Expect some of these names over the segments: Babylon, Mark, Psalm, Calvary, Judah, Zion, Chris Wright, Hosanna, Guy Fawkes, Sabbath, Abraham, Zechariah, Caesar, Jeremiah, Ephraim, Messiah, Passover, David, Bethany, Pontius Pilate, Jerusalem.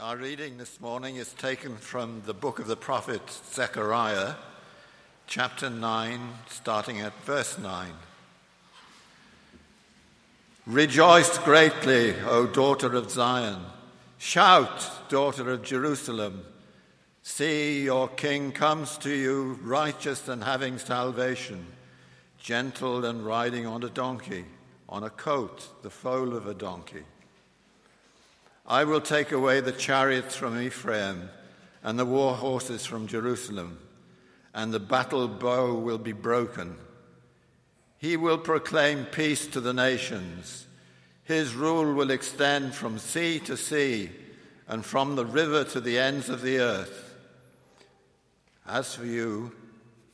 Our reading this morning is taken from the book of the prophet Zechariah, chapter 9, starting at verse 9. Rejoice greatly, O daughter of Zion. Shout, daughter of Jerusalem. See, your king comes to you, righteous and having salvation, gentle and riding on a donkey, on a colt, the foal of a donkey. I will take away the chariots from Ephraim and the war horses from Jerusalem, and the battle bow will be broken. He will proclaim peace to the nations. His rule will extend from sea to sea and from the river to the ends of the earth. As for you,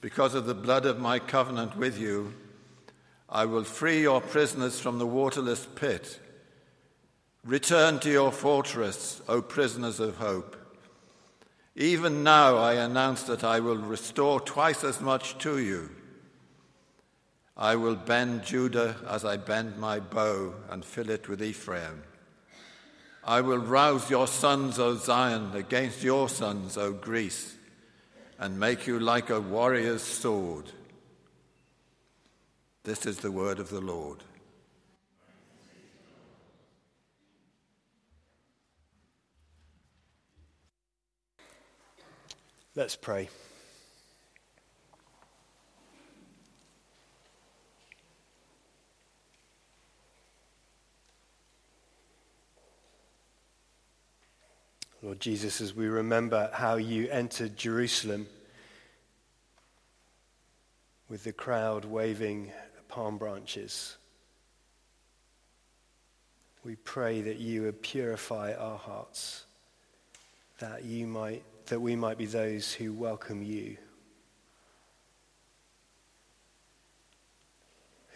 because of the blood of my covenant with you, I will free your prisoners from the waterless pit. Return to your fortress, O prisoners of hope. Even now I announce that I will restore twice as much to you. I will bend Judah as I bend my bow and fill it with Ephraim. I will rouse your sons, O Zion, against your sons, O Greece, and make you like a warrior's sword. This is the word of the Lord. Let's pray. Lord Jesus, as we remember how you entered Jerusalem with the crowd waving palm branches, we pray that you would purify our hearts, that we might be those who welcome you,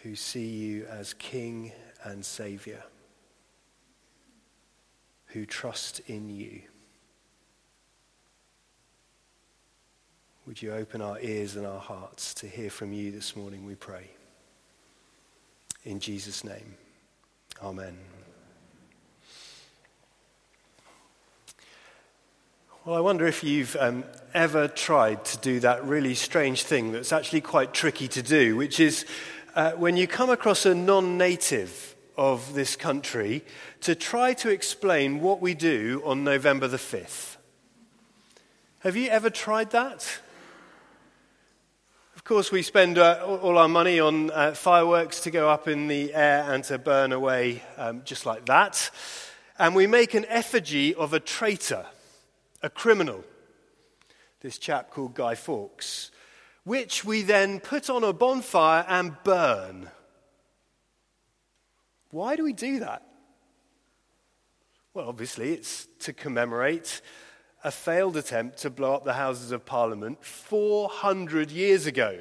who see you as King and Saviour, who trust in you. Would you open our ears and our hearts to hear from you this morning, we pray. In Jesus' name, amen. Well, I wonder if you've ever tried to do that really strange thing that's actually quite tricky to do, which is when you come across a non-native of this country, to try to explain what we do on November the 5th. Have you ever tried that? Of course, we spend all our money on fireworks to go up in the air and to burn away just like that. And we make an effigy of a traitor, a criminal, this chap called Guy Fawkes, which we then put on a bonfire and burn. Why do we do that? Well, obviously, it's to commemorate a failed attempt to blow up the Houses of Parliament 400 years ago.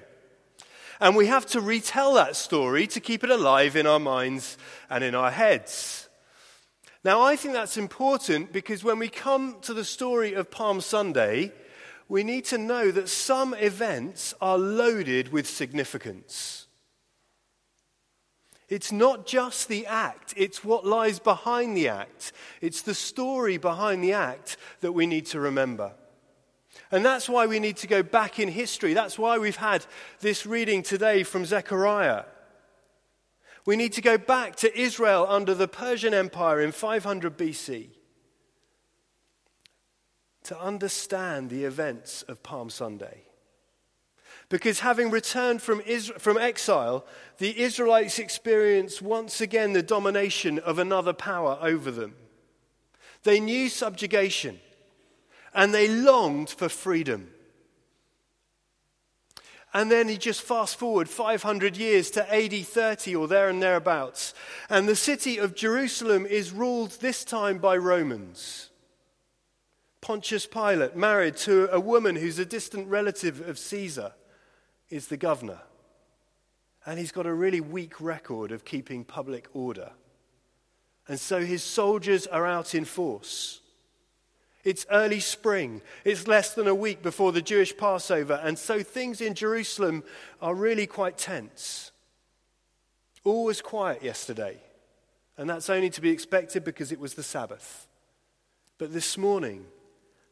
And we have to retell that story to keep it alive in our minds and in our heads. Now, I think that's important because when we come to the story of Palm Sunday, we need to know that some events are loaded with significance. It's not just the act, it's what lies behind the act. It's the story behind the act that we need to remember. And that's why we need to go back in history. That's why we've had this reading today from Zechariah. We need to go back to Israel under the Persian Empire in 500 BC to understand the events of Palm Sunday. Because having returned from exile, the Israelites experienced once again the domination of another power over them. They knew subjugation, and they longed for freedom. And then you just fast forward 500 years to AD 30 or there and thereabouts. And the city of Jerusalem is ruled this time by Romans. Pontius Pilate, married to a woman who's a distant relative of Caesar, is the governor. And he's got a really weak record of keeping public order. And so his soldiers are out in force. It's early spring. It's less than a week before the Jewish Passover, and so things in Jerusalem are really quite tense. All was quiet yesterday, and that's only to be expected because it was the Sabbath. But this morning,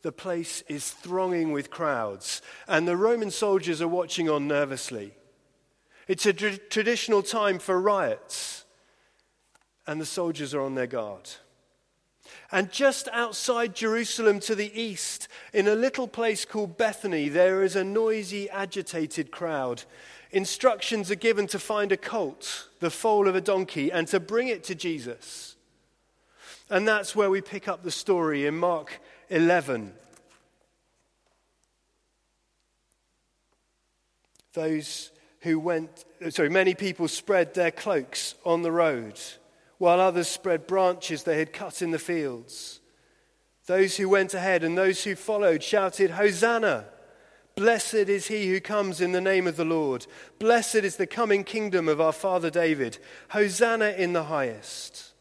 the place is thronging with crowds, and the Roman soldiers are watching on nervously. It's a traditional time for riots, and the soldiers are on their guard. And just outside Jerusalem to the east, in a little place called Bethany, there is a noisy, agitated crowd. Instructions are given to find a colt, the foal of a donkey, and to bring it to Jesus. And that's where we pick up the story in Mark 11. Many people spread their cloaks on the road, while others spread branches they had cut in the fields. Those who went ahead and those who followed shouted, "Hosanna! Blessed is he who comes in the name of the Lord. Blessed is the coming kingdom of our father David. Hosanna in the highest."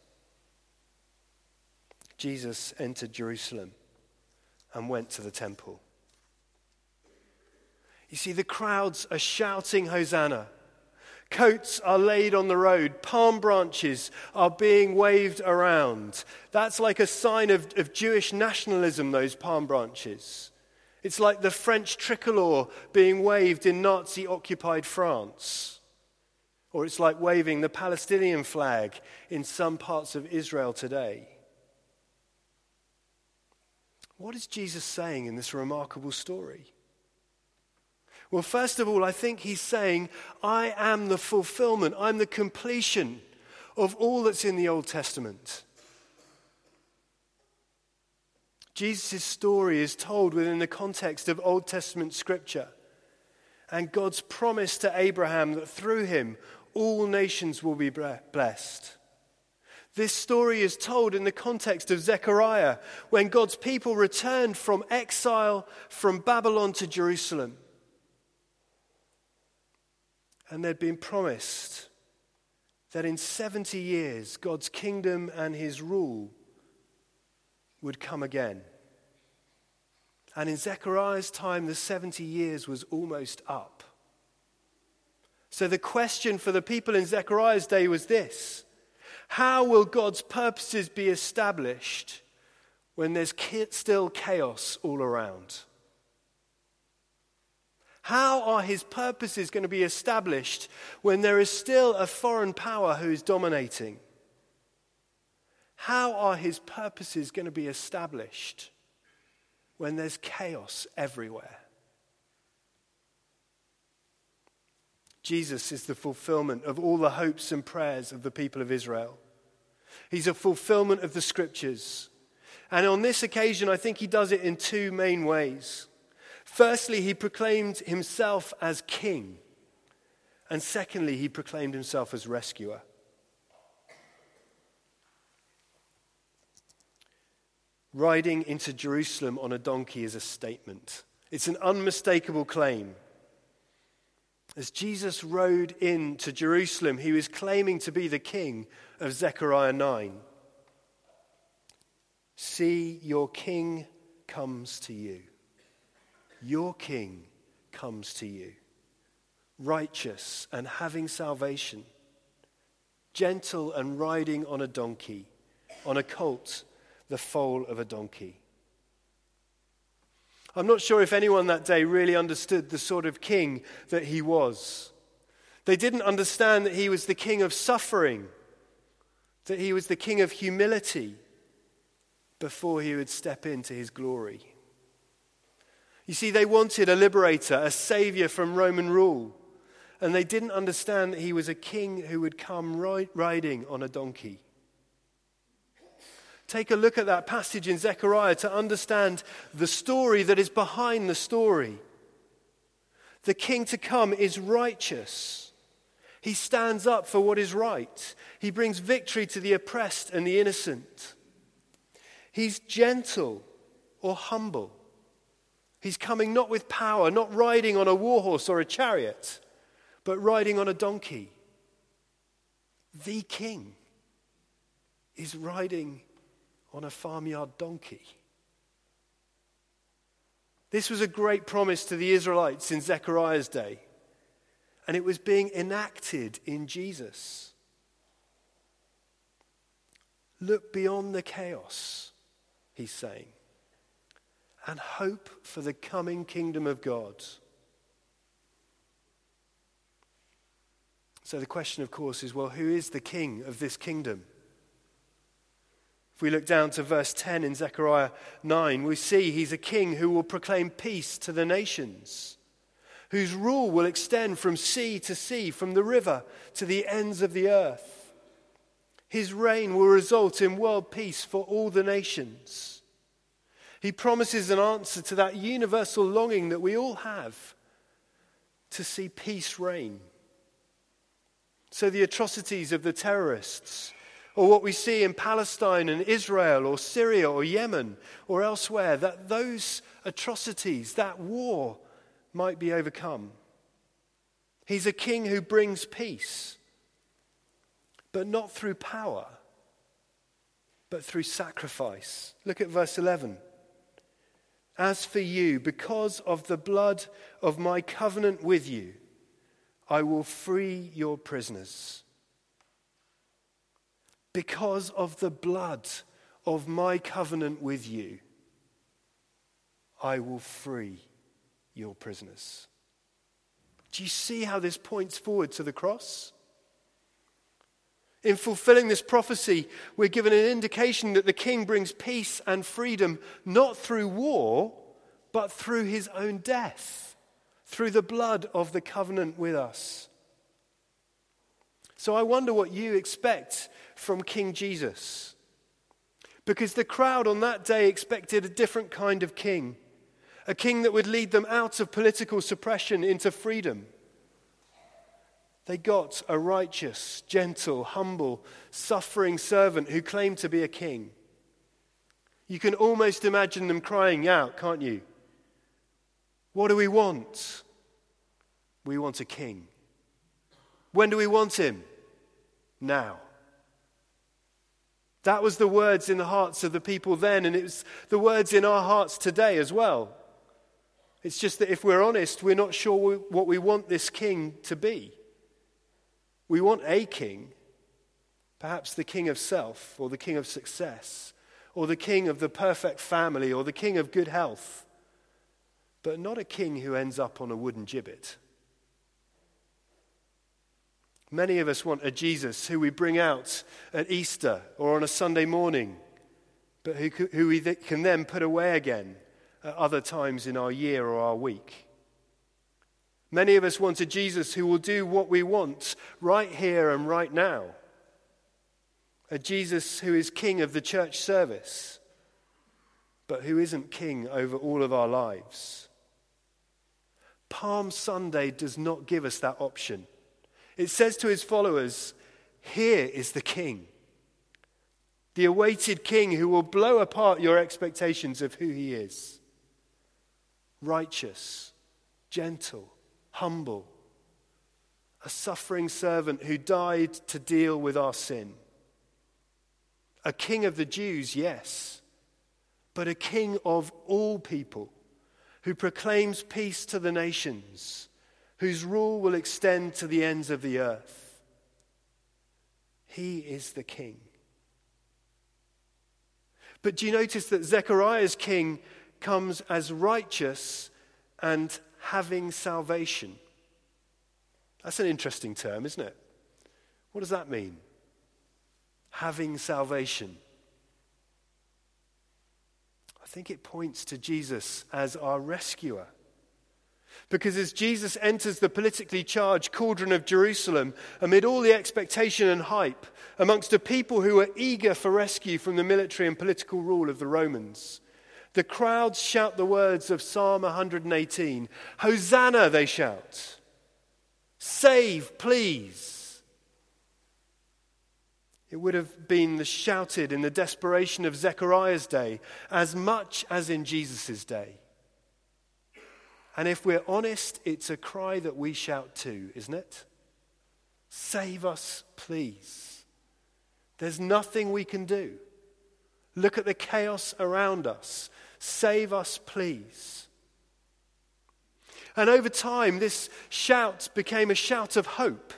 Jesus entered Jerusalem and went to the temple. You see, the crowds are shouting Hosanna. Coats are laid on the road. Palm branches are being waved around. That's like a sign of Jewish nationalism, those palm branches. It's like the French tricolor being waved in Nazi-occupied France. Or it's like waving the Palestinian flag in some parts of Israel today. What is Jesus saying in this remarkable story? Well, first of all, I think he's saying, I am the fulfillment, I'm the completion of all that's in the Old Testament. Jesus' story is told within the context of Old Testament scripture and God's promise to Abraham that through him all nations will be blessed. This story is told in the context of Zechariah when God's people returned from exile from Babylon to Jerusalem. And they'd been promised that in 70 years, God's kingdom and his rule would come again. And in Zechariah's time, the 70 years was almost up. So the question for the people in Zechariah's day was this: how will God's purposes be established when there's still chaos all around? How are his purposes going to be established when there is still a foreign power who is dominating? How are his purposes going to be established when there's chaos everywhere? Jesus is the fulfillment of all the hopes and prayers of the people of Israel. He's a fulfillment of the scriptures. And on this occasion, I think he does it in two main ways. Firstly, he proclaimed himself as king. And secondly, he proclaimed himself as rescuer. Riding into Jerusalem on a donkey is a statement. It's an unmistakable claim. As Jesus rode into Jerusalem, he was claiming to be the king of Zechariah 9. "See, your king comes to you. Your king comes to you, righteous and having salvation, gentle and riding on a donkey, on a colt, the foal of a donkey." I'm not sure if anyone that day really understood the sort of king that he was. They didn't understand that he was the king of suffering, that he was the king of humility before he would step into his glory. You see, they wanted a liberator, a savior from Roman rule. And they didn't understand that he was a king who would come riding on a donkey. Take a look at that passage in Zechariah to understand the story that is behind the story. The king to come is righteous. He stands up for what is right. He brings victory to the oppressed and the innocent. He's gentle or humble. He's coming not with power, not riding on a war horse or a chariot, but riding on a donkey. The king is riding on a farmyard donkey. This was a great promise to the Israelites in Zechariah's day, and it was being enacted in Jesus. Look beyond the chaos. he's saying. And hope for the coming kingdom of God. So the question, of course, is, well, who is the king of this kingdom? If we look down to verse 10 in Zechariah 9, we see he's a king who will proclaim peace to the nations, whose rule will extend from sea to sea, from the river to the ends of the earth. His reign will result in world peace for all the nations. He promises an answer to that universal longing that we all have to see peace reign. So the atrocities of the terrorists, or what we see in Palestine and Israel or Syria or Yemen or elsewhere, that those atrocities, that war, might be overcome. He's a king who brings peace, but not through power, but through sacrifice. Look at verse 11. As for you, because of the blood of my covenant with you, I will free your prisoners. Because of the blood of my covenant with you, I will free your prisoners. Do you see how this points forward to the cross? In fulfilling this prophecy, we're given an indication that the king brings peace and freedom not through war, but through his own death, through the blood of the covenant with us. So I wonder what you expect from King Jesus, because the crowd on that day expected a different kind of king. A king that would lead them out of political suppression into freedom. They got a righteous, gentle, humble, suffering servant who claimed to be a king. You can almost imagine them crying out, can't you? What do we want? We want a king. When do we want him? Now. That was the words in the hearts of the people then, and it's the words in our hearts today as well. It's just that if we're honest, we're not sure what we want this king to be. We want a king, perhaps the king of self, or the king of success, or the king of the perfect family, or the king of good health, but not a king who ends up on a wooden gibbet. Many of us want a Jesus who we bring out at Easter or on a Sunday morning, but who we can then put away again at other times in our year or our week. Many of us want a Jesus who will do what we want right here and right now. A Jesus who is king of the church service, but who isn't king over all of our lives. Palm Sunday does not give us that option. It says to his followers, here is the king, the awaited king who will blow apart your expectations of who he is. Righteous, gentle, humble, a suffering servant who died to deal with our sin. A king of the Jews, yes, but a king of all people who proclaims peace to the nations, whose rule will extend to the ends of the earth. He is the king. But do you notice that Zechariah's king comes as righteous and having salvation? That's an interesting term, isn't it? What does that mean? Having salvation. I think it points to Jesus as our rescuer. Because as Jesus enters the politically charged cauldron of Jerusalem, amid all the expectation and hype, amongst a people who are eager for rescue from the military and political rule of the Romans, the crowds shout the words of Psalm 118. Hosanna, they shout. Save, please. It would have been shouted in the desperation of Zechariah's day as much as in Jesus' day. And if we're honest, it's a cry that we shout too, isn't it? Save us, please. There's nothing we can do. Look at the chaos around us. Save us, please. And over time, this shout became a shout of hope.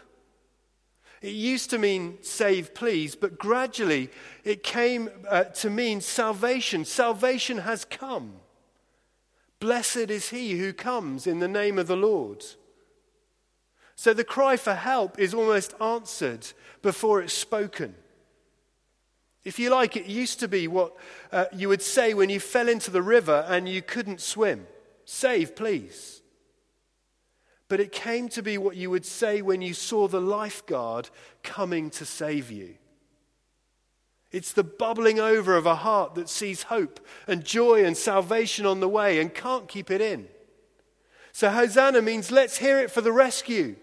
It used to mean save, please, but gradually it came to mean salvation. Salvation has come. Blessed is he who comes in the name of the Lord. So the cry for help is almost answered before it's spoken. If you like, it used to be what you would say when you fell into the river and you couldn't swim. Save, please. But it came to be what you would say when you saw the lifeguard coming to save you. It's the bubbling over of a heart that sees hope and joy and salvation on the way and can't keep it in. So Hosanna means let's hear it for the rescue.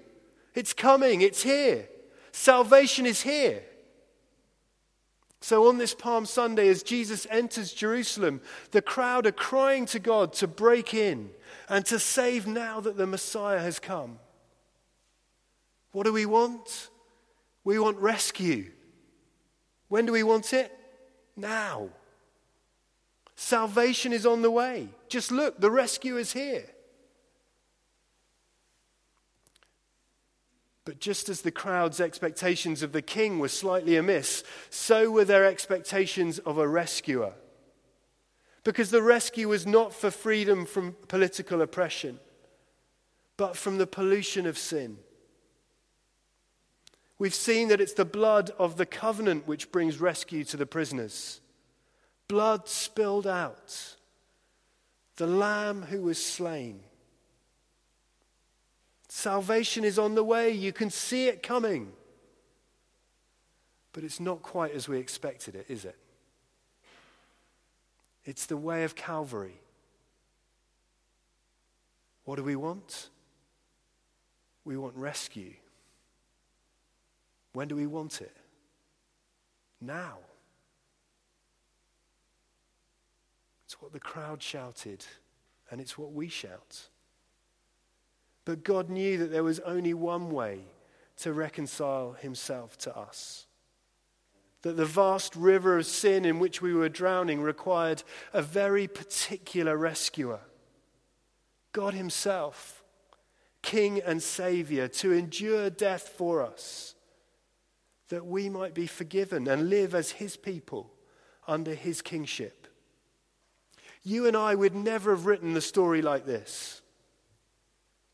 It's coming, it's here. Salvation is here. So on this Palm Sunday, as Jesus enters Jerusalem, the crowd are crying to God to break in and to save now that the Messiah has come. What do we want? We want rescue. When do we want it? Now. Salvation is on the way. Just look, the rescue is here. But just as the crowd's expectations of the king were slightly amiss, so were their expectations of a rescuer. Because the rescue was not for freedom from political oppression, but from the pollution of sin. We've seen that it's the blood of the covenant which brings rescue to the prisoners. Blood spilled out. The lamb who was slain. Salvation is on the way. You can see it coming. But it's not quite as we expected it, is it? It's the way of Calvary. What do we want? We want rescue. When do we want it? Now. It's what the crowd shouted, and it's what we shout. But God knew that there was only one way to reconcile himself to us. That the vast river of sin in which we were drowning required a very particular rescuer. God himself, King and Savior, to endure death for us. That we might be forgiven and live as his people under his kingship. You and I would never have written the story like this.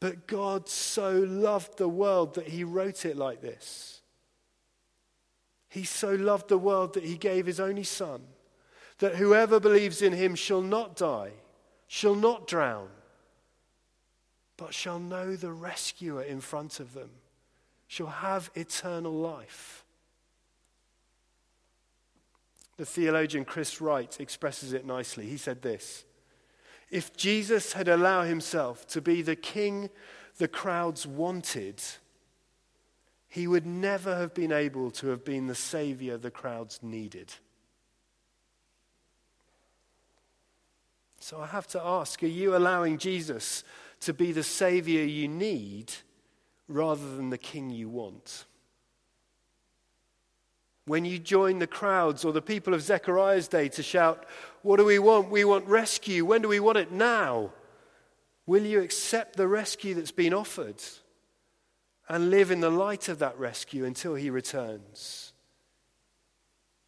But God so loved the world that he wrote it like this. He so loved the world that he gave his only son, that whoever believes in him shall not die, shall not drown, but shall know the rescuer in front of them, shall have eternal life. The theologian Chris Wright expresses it nicely. He said this: if Jesus had allowed himself to be the king the crowds wanted, he would never have been able to have been the savior the crowds needed. So I have to ask, are you allowing Jesus to be the savior you need rather than the king you want? When you join the crowds or the people of Zechariah's day to shout, what do we want? We want rescue. When do we want it? Now. Will you accept the rescue that's been offered and live in the light of that rescue until he returns?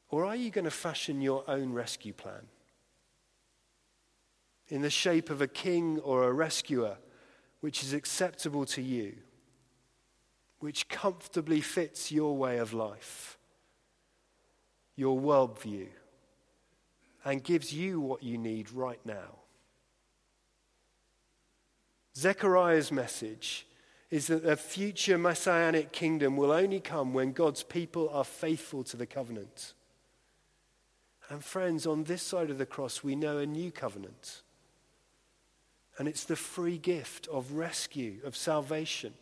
Or are you going to fashion your own rescue plan in the shape of a king or a rescuer which is acceptable to you, which comfortably fits your way of life, your worldview, and gives you what you need right now? Zechariah's message is that a future messianic kingdom will only come when God's people are faithful to the covenant. And friends, on this side of the cross, we know a new covenant. And it's the free gift of rescue, of salvation.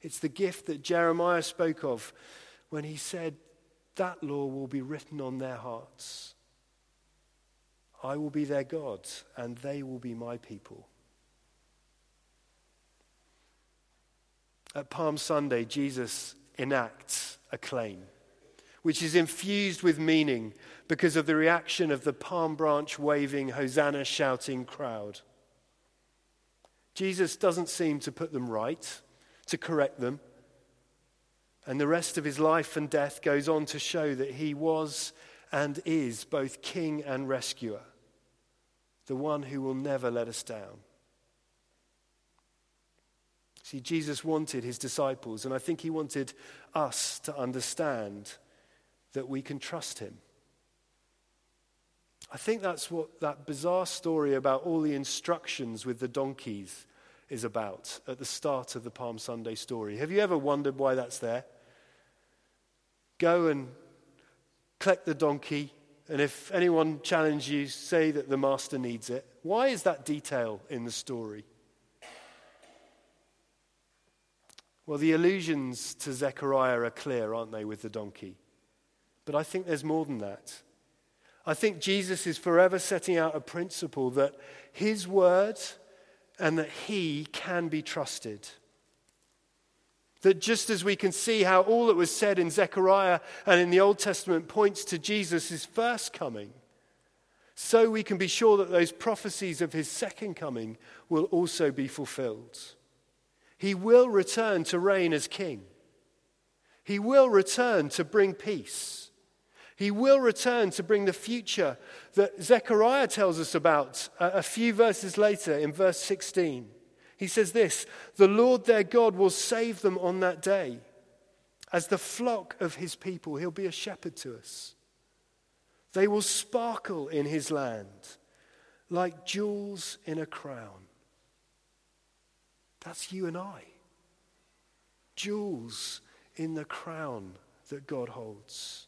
It's the gift that Jeremiah spoke of when he said, that law will be written on their hearts. I will be their God, and they will be my people. At Palm Sunday, Jesus enacts a claim, which is infused with meaning because of the reaction of the palm branch waving, Hosanna shouting crowd. Jesus doesn't seem to put them right, to correct them. And the rest of his life and death goes on to show that he was and is both king and rescuer, the one who will never let us down. See, Jesus wanted his disciples, and I think he wanted us to understand that we can trust him. I think that's what that bizarre story about all the instructions with the donkeys is about at the start of the Palm Sunday story. Have you ever wondered why that's there? Go and collect the donkey, and if anyone challenges you, say that the master needs it. Why is that detail in the story? Well, the allusions to Zechariah are clear, aren't they, with the donkey? But I think there's more than that. I think Jesus is forever setting out a principle that his word and that he can be trusted. That just as we can see how all that was said in Zechariah and in the Old Testament points to Jesus' first coming, so we can be sure that those prophecies of his second coming will also be fulfilled. He will return to reign as king. He will return to bring peace. He will return to bring the future that Zechariah tells us about a few verses later in verse 16. He says this, "The Lord their God will save them on that day. As the flock of his people, he'll be a shepherd to us. They will sparkle in his land like jewels in a crown." That's you and I. Jewels in the crown that God holds.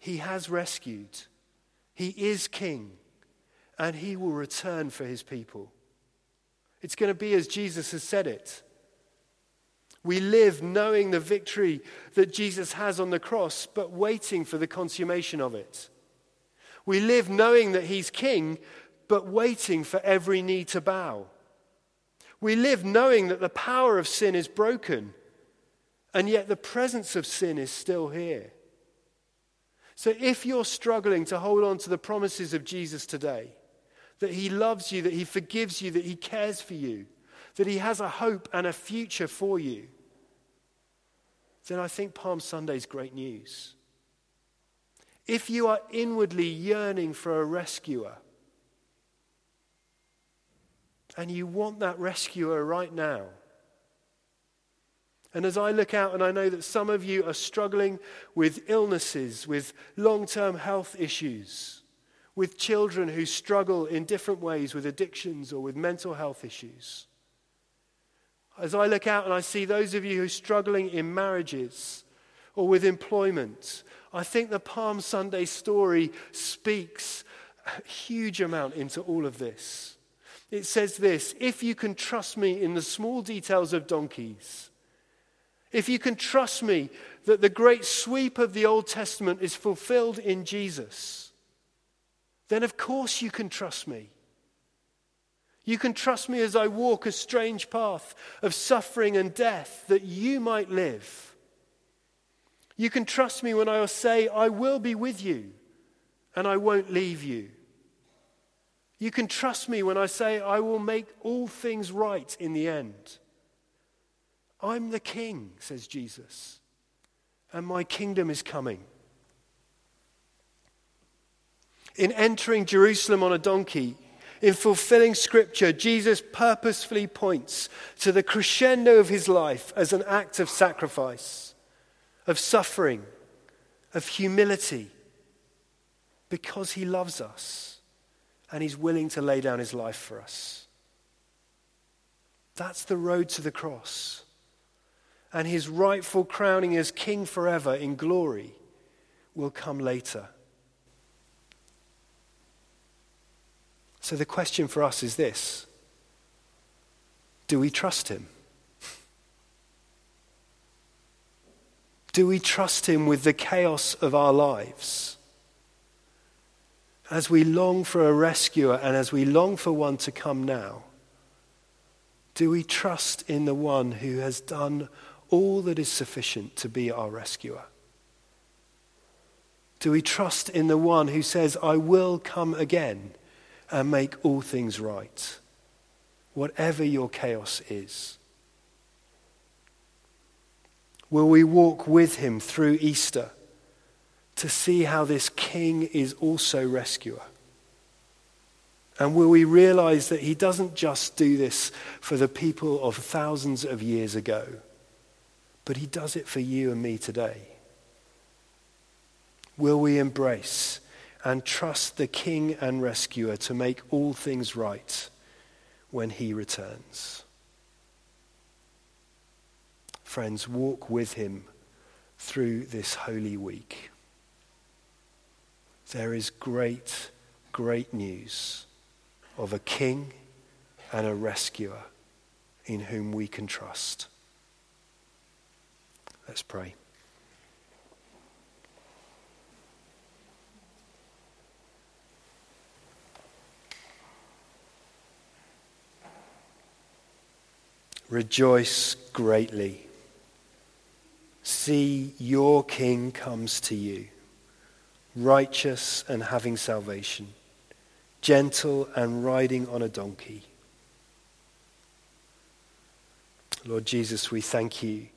He has rescued. He is king. And he will return for his people. It's going to be as Jesus has said it. We live knowing the victory that Jesus has on the cross, but waiting for the consummation of it. We live knowing that he's king, but waiting for every knee to bow. We live knowing that the power of sin is broken, and yet the presence of sin is still here. So if you're struggling to hold on to the promises of Jesus today, that he loves you, that he forgives you, that he cares for you, that he has a hope and a future for you, then I think Palm Sunday's great news. If you are inwardly yearning for a rescuer, and you want that rescuer right now. And as I look out and I know that some of you are struggling with illnesses, with long-term health issues, with children who struggle in different ways with addictions or with mental health issues. As I look out and I see those of you who are struggling in marriages or with employment, I think the Palm Sunday story speaks a huge amount into all of this. It says this, if you can trust me in the small details of donkeys, if you can trust me that the great sweep of the Old Testament is fulfilled in Jesus, then of course you can trust me. You can trust me as I walk a strange path of suffering and death that you might live. You can trust me when I say, I will be with you and I won't leave you. You can trust me when I say I will make all things right in the end. I'm the king, says Jesus, and my kingdom is coming. In entering Jerusalem on a donkey, in fulfilling scripture, Jesus purposefully points to the crescendo of his life as an act of sacrifice, of suffering, of humility, because he loves us. And he's willing to lay down his life for us. That's the road to the cross. And his rightful crowning as king forever in glory will come later. So the question for us is this. Do we trust him? Do we trust him with the chaos of our lives? As we long for a rescuer and as we long for one to come now, do we trust in the one who has done all that is sufficient to be our rescuer? Do we trust in the one who says, I will come again and make all things right, whatever your chaos is? Will we walk with him through Easter to see how this King is also rescuer? And will we realize that he doesn't just do this for the people of thousands of years ago, but he does it for you and me today? Will we embrace and trust the King and rescuer to make all things right when he returns? Friends, walk with him through this Holy Week. There is great, great news of a King and a rescuer in whom we can trust. Let's pray. Rejoice greatly. See, your King comes to you, righteous and having salvation, gentle and riding on a donkey. Lord Jesus, we thank you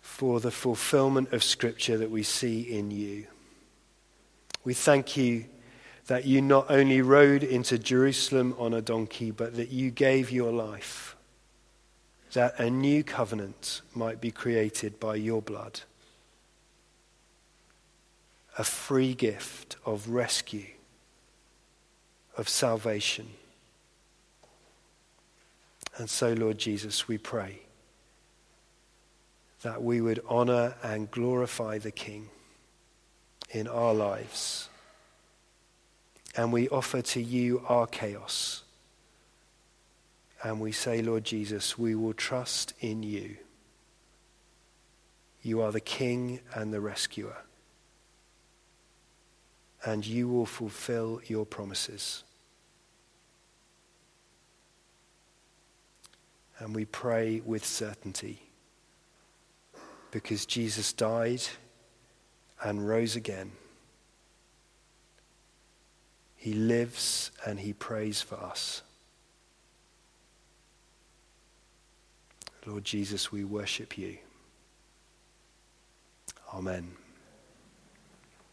for the fulfillment of Scripture that we see in you. We thank you that you not only rode into Jerusalem on a donkey, but that you gave your life, that a new covenant might be created by your blood. A free gift of rescue, of salvation. And so, Lord Jesus, we pray that we would honor and glorify the King in our lives. And we offer to you our chaos. And we say, Lord Jesus, we will trust in you. You are the King and the rescuer. And you will fulfill your promises. And we pray with certainty, because Jesus died and rose again. He lives and he prays for us. Lord Jesus, we worship you. Amen.